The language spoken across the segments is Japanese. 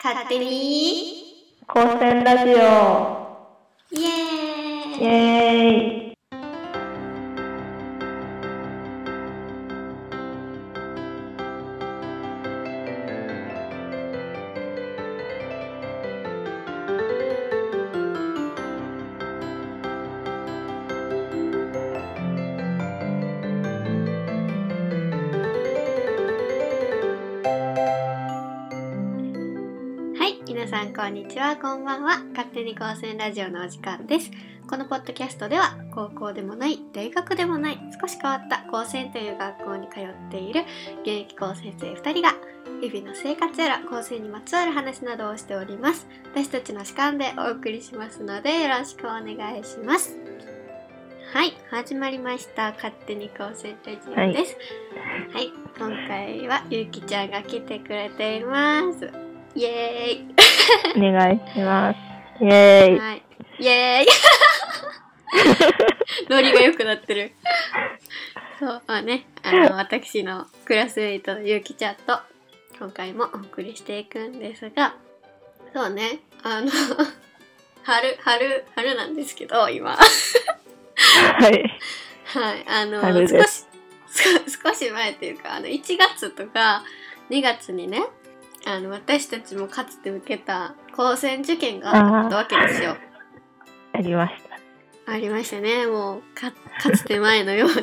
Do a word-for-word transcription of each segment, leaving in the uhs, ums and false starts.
勝手に高専ラジオイエーイ、イエーイ。皆さんこんにちは、こんばんは。勝手に高専ラジオのお時間です。このポッドキャストでは高校でもない、大学でもない、少し変わった高専という学校に通っている現役高専生ふたりが日々の生活やら高専にまつわる話などをしております。私たちの主観でお送りしますのでよろしくお願いします。はい、始まりました。勝手に高専ラジオです。はい、はい、今回はゆうきちゃんが来てくれています。イエーイ。お願いします。イエーイ。はい、イエーイ。ノリが良くなってる。そう、まあね、あの私のクラスメイトのゆうきちゃんと今回もお送りしていくんですが、そうね、あの春春春なんですけど今。はい。はい、あの少し少し前っていうかあのいちがつとかにがつにね。あの私たちもかつて受けた高専受験があったわけですよ。 あ, ありましたありましたね。もう か, かつて前のような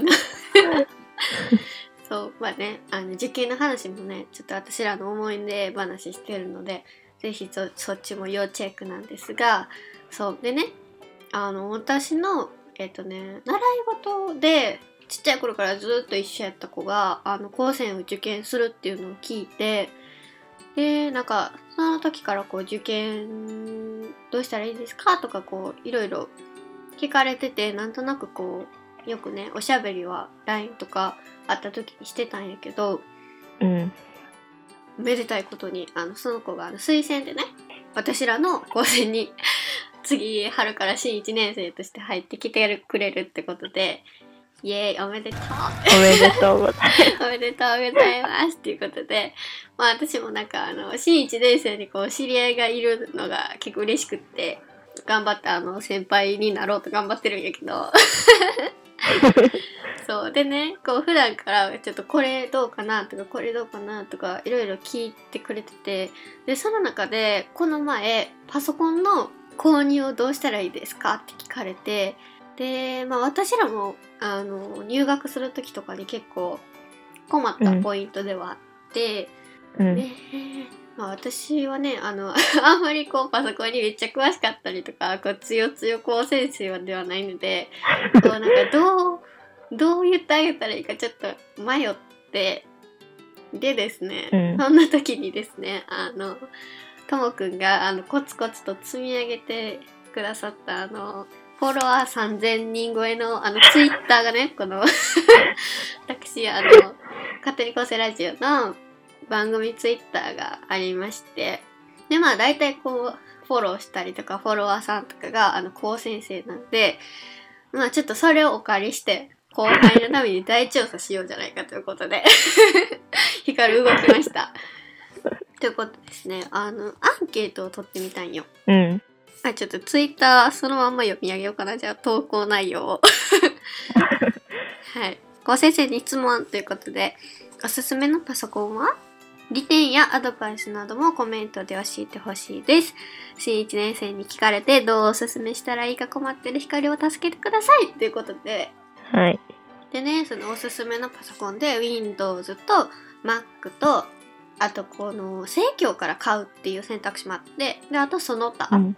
そう、まあね、あの受験の話もねちょっと私らの思い出話してるのでぜひ そ, そっちも要チェックなんですが、そうでね、あの私のえっとね習い事でちっちゃい頃からずっと一緒やった子があの高専を受験するっていうのを聞いて、でなんかその時からこう受験どうしたらいいですかとかこういろいろ聞かれてて、なんとなくこうよくねおしゃべりは ライン とかあった時にしてたんやけど、うん、めでたいことにあのその子があの推薦でね私らの高専に次春から新いちねん生として入ってきてくれるってことで、イエーイ、おめでとうおめでとうございますおめでとうございますっていうことで、まあ私もなんかあの新いちねん生にこう知り合いがいるのが結構嬉しくって頑張ってあの先輩になろうと頑張ってるんやけどそうでね、こう普段からちょっとこれどうかなとかこれどうかなとかいろいろ聞いてくれてて、でその中でこの前パソコンの購入をどうしたらいいですかって聞かれて、で、まあ、私らもあの入学する時とかに結構困ったポイントではあって、うんね、まあ、私はね あ, のあんまりこうパソコンにめっちゃ詳しかったりとかこう強強高先生ではないのでこうなんかどうどう言ってあげたらいいかちょっと迷って、でですね、うん、そんな時にですねあのともくんがあのコツコツと積み上げてくださったあのフォロワーさんぜんにん超えのあのツイッターがね、この私あの勝手に高専ラジオの番組ツイッターがありまして、でまあ大体こうフォローしたりとかフォロワーさんとかがあの高専生なので、まあちょっとそれをお借りして後輩のために大調査しようじゃないかということでひかる動きましたということですね。あのアンケートを取ってみたんよ。うん、はい、ちょっとツイッターそのまんま読み上げようかな。じゃあ投稿内容をはい、高先生に質問ということで、おすすめのパソコンは利点やアドバイスなどもコメントで教えてほしいです。新いちねん生に聞かれてどうおすすめしたらいいか困ってる光を助けてくださいということで、はいでね、そのおすすめのパソコンで Windows と Mac とあとこの生協から買うっていう選択肢もあって、であとその他、うん、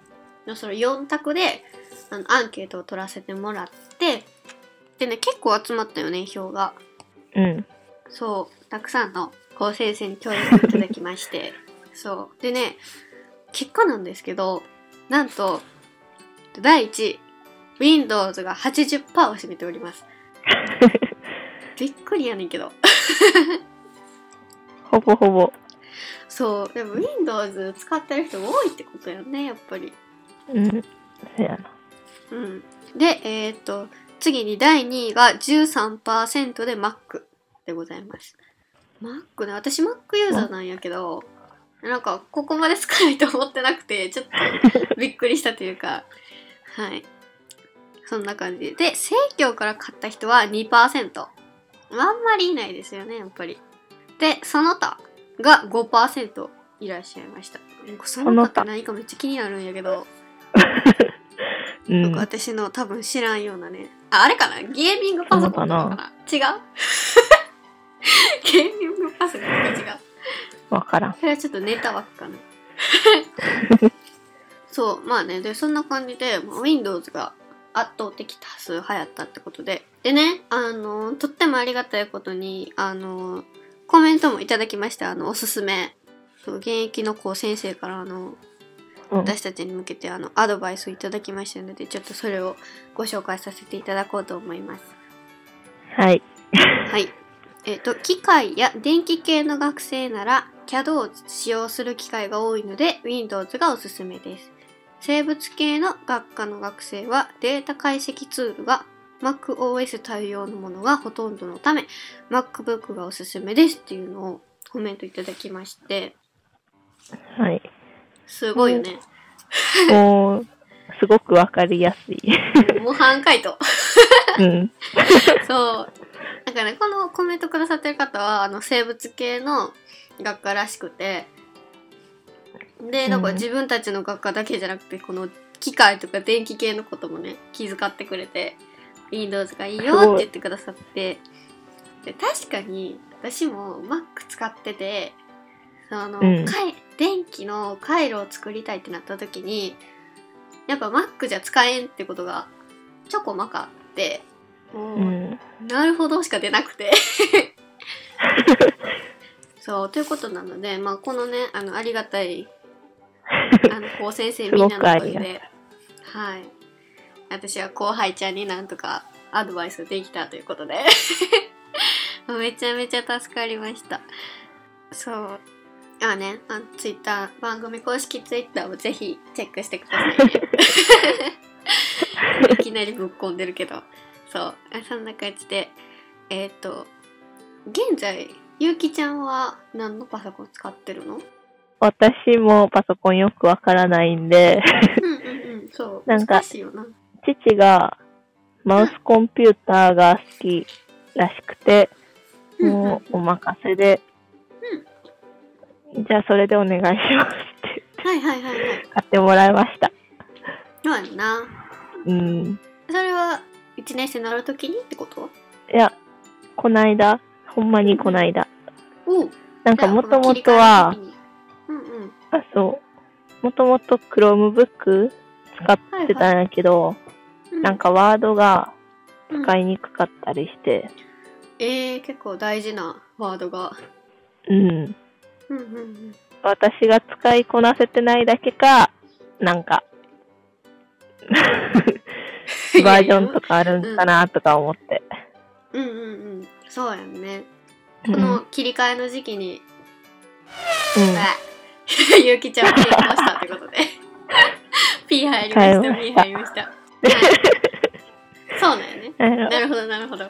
そのよん択であのアンケートを取らせてもらって、でね結構集まったよね票が。うん、そうたくさんの高先生に協力いただきましてそうでね、結果なんですけど、なんとだいいちい Windows が はちじゅっパーセント を占めておりますびっくりやねんけどほぼほぼそう。でも Windows 使ってる人多いってことやね、やっぱり。うん、そうやな。うん。で、えー、っと、次にだいにいが じゅうさんパーセント で Mac でございます。Mac ね、私 Mac ユーザーなんやけど、なんかここまで少ないと思ってなくてちょっとびっくりしたというかはいそんな感じで、生協から買った人は にパーセント、 あんまりいないですよねやっぱり。でその他が ごパーセント いらっしゃいました。その他って何かめっちゃ気になるんやけどうん、なんか私の多分知らんようなね あ, あれかなゲーミングパソコンとかか な, かな違うゲーミングパソコンとか違うわからん。それはちょっとネタ枠かなそうまあね、でそんな感じで Windows が圧倒的多数流行ったってことで、でねあのとってもありがたいことにあのコメントもいただきました。あのおすすめそう現役のこう先生からあの私たちに向けてあのアドバイスをいただきましたので、ちょっとそれをご紹介させていただこうと思います。はいはいえっと機械や電気系の学生なら シーエーディー を使用する機会が多いので Windows がおすすめです。生物系の学科の学生はデータ解析ツールが MacOS 対応のものがほとんどのため MacBook がおすすめですっていうのをコメントいただきまして、はいすごいよね。もうすごくわかりやすい。模範解答。うん。そう。だから、ね、このコメントくださってる方はあの生物系の学科らしくて、でなんか自分たちの学科だけじゃなくて、うん、この機械とか電気系のこともね気遣ってくれて、Windows がいいよって言ってくださって、で確かに私も Mac 使ってて。あのうん、電気の回路を作りたいってなった時にやっぱ Mac じゃ使えんってことがちょこまかって、うん、なるほどしか出なくてそうということなので、まあ、このね あのありがたいあのこう先生みんなの声ではい私は後輩ちゃんになんとかアドバイスできたということでめちゃめちゃ助かりました。そうあね、あツイッター番組公式ツイッターをぜひチェックしてくださいねいきなりぶっこんでるけどそうそんな感じでえっ、ー、と現在ゆうきちゃんは何のパソコン使ってるの？私もパソコンよくわからないんでうんうんうんそうなんか難しいよな。父がマウスコンピューターが好きらしくてもうお任せでじゃあそれでお願いしますってはいはいはい、はい、買ってもらいました。そうやな。うん。それはいちねん生になるときにってこと？いや、こないだほんまにこないだ。お。なんかもともとは、うんうん。あそう。もともと Chromebook 使ってたんやけど、はいはい、なんかワードが使いにくかったりして。うん、えー、結構大事なワードが。うん。うんうんうん、私が使いこなせてないだけかなんかバージョンとかあるんかなとか思ってうんうんうんそうやんね、うん、この切り替えの時期に、うん、ゆうきちゃんを切りましたってことでP 入りました P 入りましたそうなんよねなるほどなるほど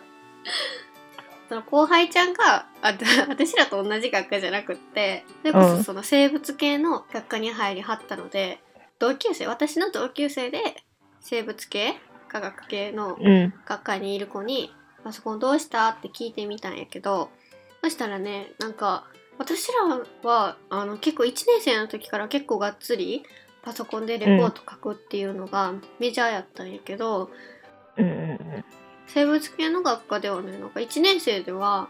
その後輩ちゃんがあ私らと同じ学科じゃなくってそれこそその生物系の学科に入りはったので、うん、同級生私の同級生で生物系科学系の学科にいる子に、うん、パソコンどうしたって聞いてみたんやけどそしたらねなんか私らはあの結構いちねん生の時から結構がっつりパソコンでレポート書くっていうのがメジャーやったんやけど、うんうん生物系の学科ではね、なんかいちねん生では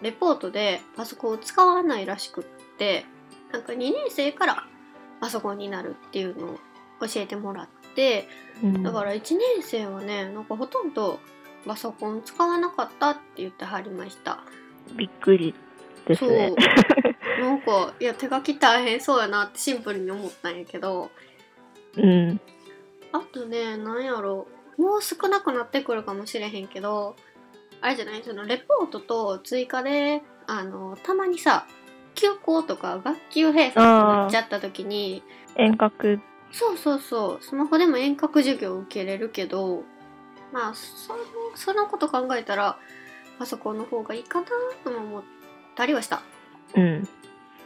レポートでパソコンを使わないらしくってなんかにねん生からパソコンになるっていうのを教えてもらって、うん、だからいちねん生はね、なんかほとんどパソコン使わなかったって言ってはりました。びっくりですねそうなんか、いや手書き大変そうやなってシンプルに思ったんやけどうんあとね、なんやろもう少なくなってくるかもしれへんけどあれじゃないそのレポートと追加であのたまにさ休校とか学級閉鎖になっちゃった時に遠隔そうそうそうスマホでも遠隔授業を受けれるけどまあその、そのこと考えたらパソコンの方がいいかなとも思ったりはした。うん、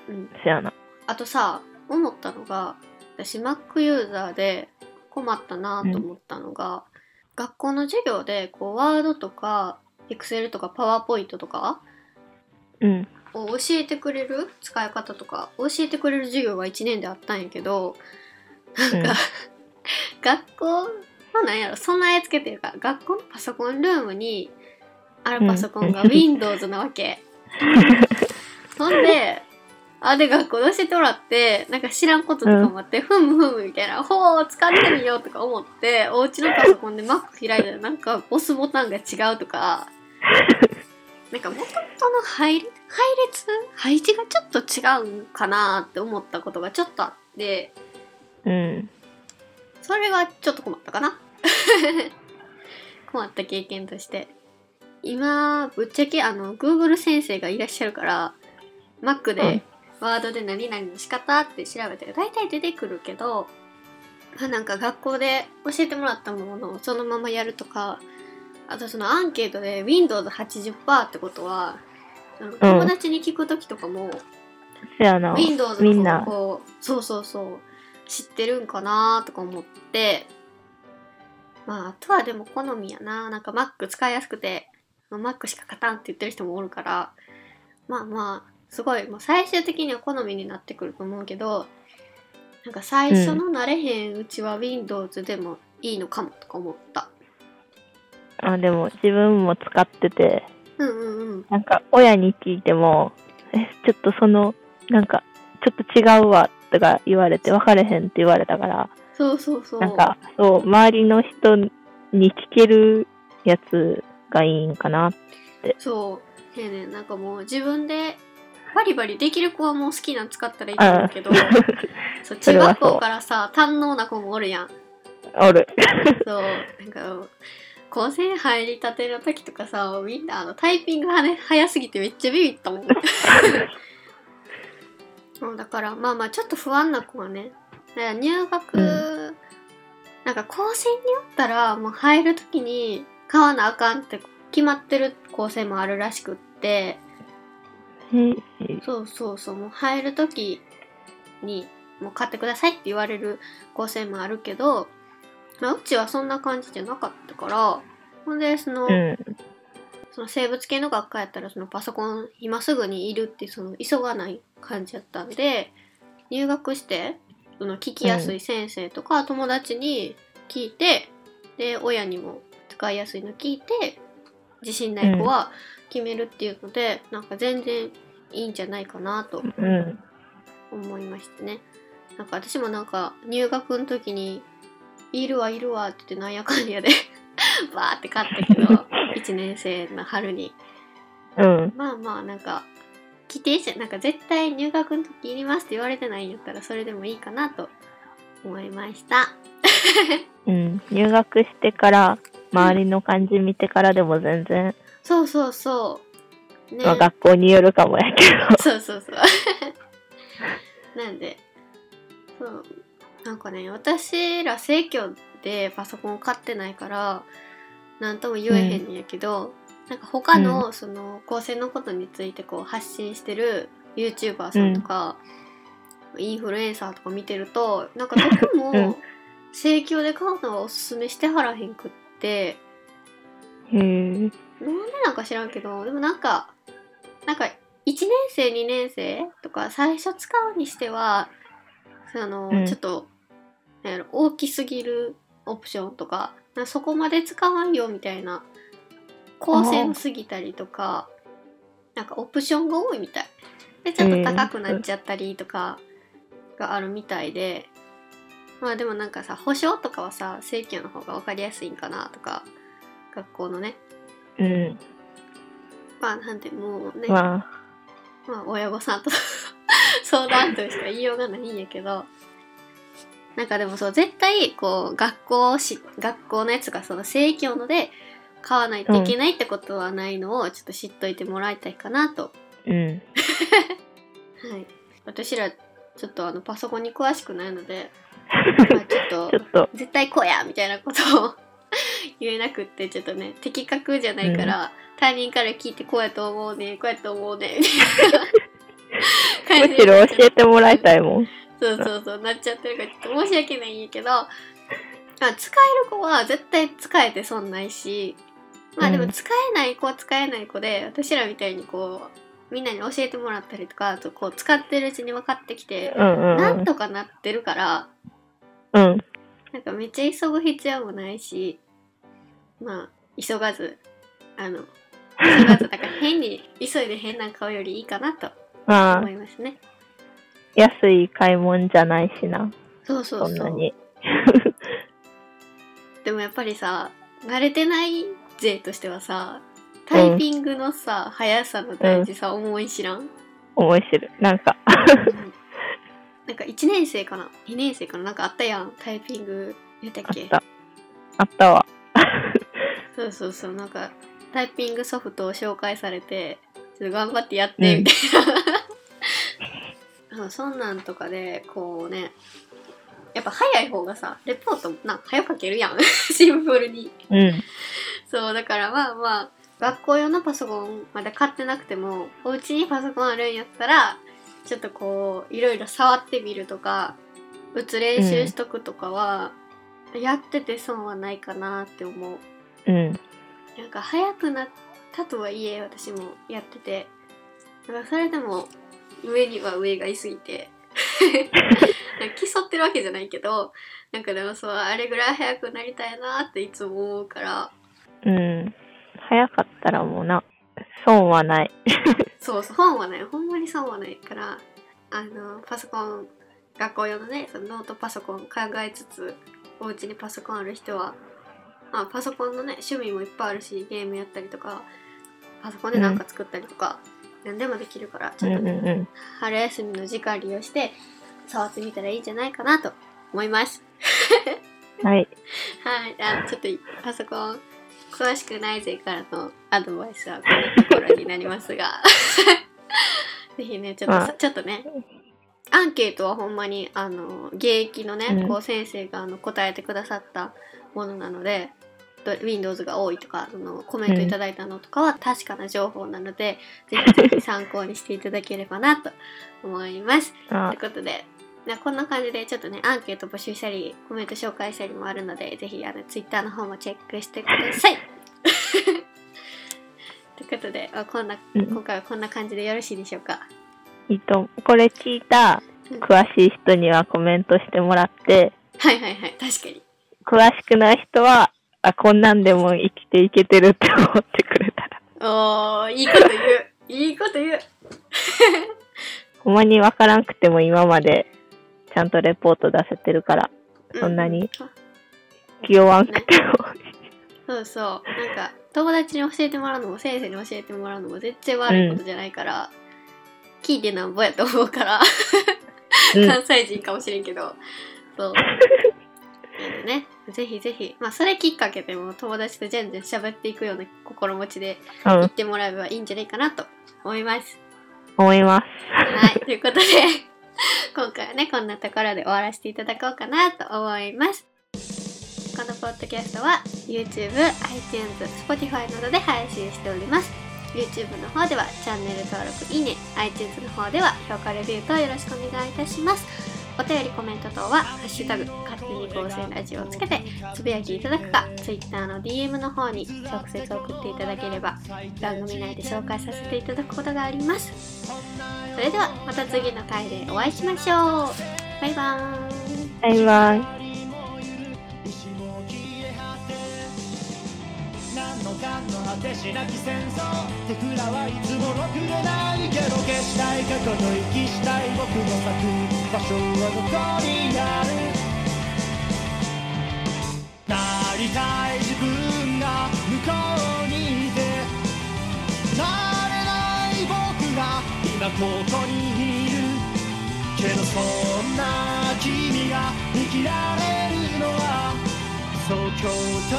うん、せやなあとさ、思ったのが、私 Mac ユーザーで困ったなと思ったのが、うん、学校の授業でこう Word とか Excel とか PowerPoint とか、うん、を教えてくれる使い方とか教えてくれる授業がいちねんであったんやけど、なんか、うん、学校のなんやろ、備え付けてるから学校のパソコンルームにあるパソコンが Windows なわけ、うん、ほんであで学校で教えてもらってなんか知らんこととかもあって、うん、ふむふむみたいな、ほう使ってみようとか思って、お家のパソコンで Mac 開いたらなんか押すボタンが違うとか、なんか元々の配列配置がちょっと違うんかなって思ったことがちょっとあって、うん、それはちょっと困ったかな困った経験として、今ぶっちゃけあの Google 先生がいらっしゃるから Mac で、うん、ワードで何々の仕方って調べたら大体出てくるけど、なんか学校で教えてもらったものをそのままやるとか、あとそのアンケートで ウィンドウズはちじゅうパーセント ってことは、うん、友達に聞くときとかも Windows のこうそうそうそう知ってるんかなとか思って、まああとはでも好みやな、なんか Mac 使いやすくて Mac しか勝たんって言ってる人もおるから、まあまあすごい、もう最終的には好みになってくると思うけど、なんか最初の慣れへんうちは Windows でもいいのかもとか思った、うん、あでも自分も使ってて、うんうんうん、なんか親に聞いてもえちょっとそのなんかちょっと違うわとか言われて分かれへんって言われたから、そうそうそう、なんかそう周りの人に聞けるやつがいいんかなって。そうねえねえ、なんかもう自分でバリバリできる子はもう好きなの使ったらいいんだけど、そう中学校からさ堪能な子もおるやん、おるそうなんか高専入りたての時とかさ、みんなあのタイピングが、ね、早すぎてめっちゃビビったもんだからまあまあちょっと不安な子はね、だから入学、うん、なんか高専におったらもう入る時に買わなあかんって決まってる高専もあるらしくって、そうそうそう、もう入るときにもう買ってくださいって言われる構成もあるけど、まあ、うちはそんな感じじゃなかったから、ほんでその、うん、その生物系の学科やったらそのパソコン今すぐにいるってその急がない感じやったんで、入学してその聞きやすい先生とか友達に聞いて、うん、で親にも使いやすいの聞いて自信ない子は決めるっていうので、うん、なんか全然いいんじゃないかなと思いましたね、うん、なんか私もなんか入学の時にいるわいるわって言ってなんやかんやでバーって買ったけどいちねん生の春に、うん、まあまあなんか規定してなんか絶対入学の時いりますって言われてないんやったらそれでもいいかなと思いました、うん、入学してから周りの感じ見てからでも全然、そうそうそう、ね、まあ、学校によるかもやけどそうそうそうなんでそうなんかね、私ら生協でパソコン買ってないからなんとも言えへんんやけど、うん、なんか他のその高専のことについてこう発信してる YouTuber さんとか、うん、インフルエンサーとか見てるとなんかどこも生協で買うのはおすすめしてはらへんくってで、なんでなんか知らんけど、でもなんかなんかいちねん生にねん生とか最初使うにしてはその、うん、ちょっとなんやろ大きすぎるオプションとか、なんかそこまで使わんよみたいな高専すぎたりとか、なんかオプションが多いみたいでちょっと高くなっちゃったりとかがあるみたいで。まあでもなんかさ、保証とかはさ、生協の方が分かりやすいんかなとか、学校のね。うん。まあなんてもうね、まあ、まあ親御さんと相談としか言いようがないんやけど、なんかでもそう、絶対こう、学校し、学校のやつがその生協ので買わないといけないってことはないのをちょっと知っといてもらいたいかなと。うん。はい。私ら、ちょっとあの、パソコンに詳しくないので、まあ、ちょっと、ちょっと絶対こうやみたいなことを言えなくって、ちょっとね的確じゃないから、うん、他人から聞いてこうやと思うねこうやと思うねむしろ教えてもらいたいもん。そうそうそう、なっちゃってるからちょっと申し訳ないんやけど、あ、使える子は絶対使えて損ないし、まあでも使えない子は使えない子で、私らみたいにこうみんなに教えてもらったりとか、あとこう使ってるうちに分かってきて、うんうんうん、なんとかなってるから、うん、なんかめっちゃ急ぐ必要もないし、まあ急がず、あの急がずだから変に急いで変な顔よりいいかなと思いますね。安い買い物じゃないしな。そうそうそう。そんなにでもやっぱりさ、慣れてない勢としてはさ、タイピングのさ、うん、速さの大事さ、うん、思い知らん？思い知る。なんか、うん、なんかいちねん生かなにねん生かな、なんかあったやん、タイピングやったっけ？あった。あったわ。そうそうそう、なんかタイピングソフトを紹介されて、ちょっと頑張ってやってみたいな。そんなんとかでこうね、やっぱ早い方がさ、レポートもな早く書けるやんシンプルに、うん、そうだからまあまあ学校用のパソコンまだ買ってなくても、お家にパソコンあるんやったらちょっとこういろいろ触ってみるとか打つ練習しとくとかは、うん、やってて損はないかなって思う、うん、なんか早くなったとはいえ私もやってて、なんかそれでも上には上がいすぎて競ってるわけじゃないけど、なんかでもそう、あれぐらい早くなりたいなっていつも思うから、うん、早かったらもうな損はないそうそう、損はない、ほんまに損はないから、あのパソコン、学校用のねそのノートパソコン考えつつ、お家にパソコンある人は、まあ、パソコンのね趣味もいっぱいあるし、ゲームやったりとかパソコンでなんか作ったりとか、うん、何でもできるから、ちょっとね、うんうん、春休みの時間利用して触ってみたらいいんじゃないかなと思いますはいはい、あ、ちょっとパソコン詳しくない勢からのアドバイスはこのところになりますがぜひね、ちょっと、まあ、ちょっとねアンケートはほんまにあの現役のね、うん、こう先生があの答えてくださったものなので、Windows が多いとかそのコメントいただいたのとかは確かな情報なので、うん、ぜひぜひ参考にしていただければなと思いますということで、こんな感じでちょっとねアンケート募集したりコメント紹介したりもあるので、ぜひあの Twitter の方もチェックしてくださいということで、こんな、うん、今回はこんな感じでよろしいでしょうか。えっと、これ聞いた詳しい人にはコメントしてもらって、うん、はいはいはい、確かに詳しくない人はあ、こんなんでも生きていけてるって思ってくれたら、おー、いいこと言ういいこと言うほんまに分からんくても今までちゃんとレポート出せてるから、うん、そんなに気負わんくても、ね、そうそう、なんか友達に教えてもらうのも先生に教えてもらうのも絶対悪いことじゃないから、うん、聞いてなんぼやと思うから関西人かもしれんけど、うん、そうね、ぜひぜひ、まあ、それきっかけでも友達とじゃんじゃん喋っていくような心持ちで行ってもらえばいいんじゃないかなと思います、うん、思いますはい、ということで今回はねこんなところで終わらせていただこうかなと思います。このポッドキャストは YouTube、iTunes、Spotify などで配信しております。 YouTube の方ではチャンネル登録、いいね、 iTunes の方では評価レビューとよろしくお願いいたします。お便りコメント等はハッシュタグ勝手に合成ラジオをつけてつぶやきいただくか、 Twitter の ディーエム の方に直接送っていただければ番組内で紹介させていただくことがあります。それではまた次の回でお会いしましょう。バイバーイ。バイバイ。何のかの果てしなき戦争、手くらはいつもろくれないけど消したい過去と生きしたい僕の咲く場所はどこにある。なりたい自分が向こうにいて、なれない僕が今ここにいるけど、そんな君が生きられるのはそう今日と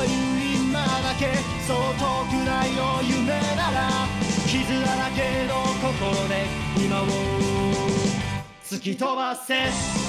いう今だけ、そう遠くないよ夢なら傷だらけの心で今を突き飛ばせ。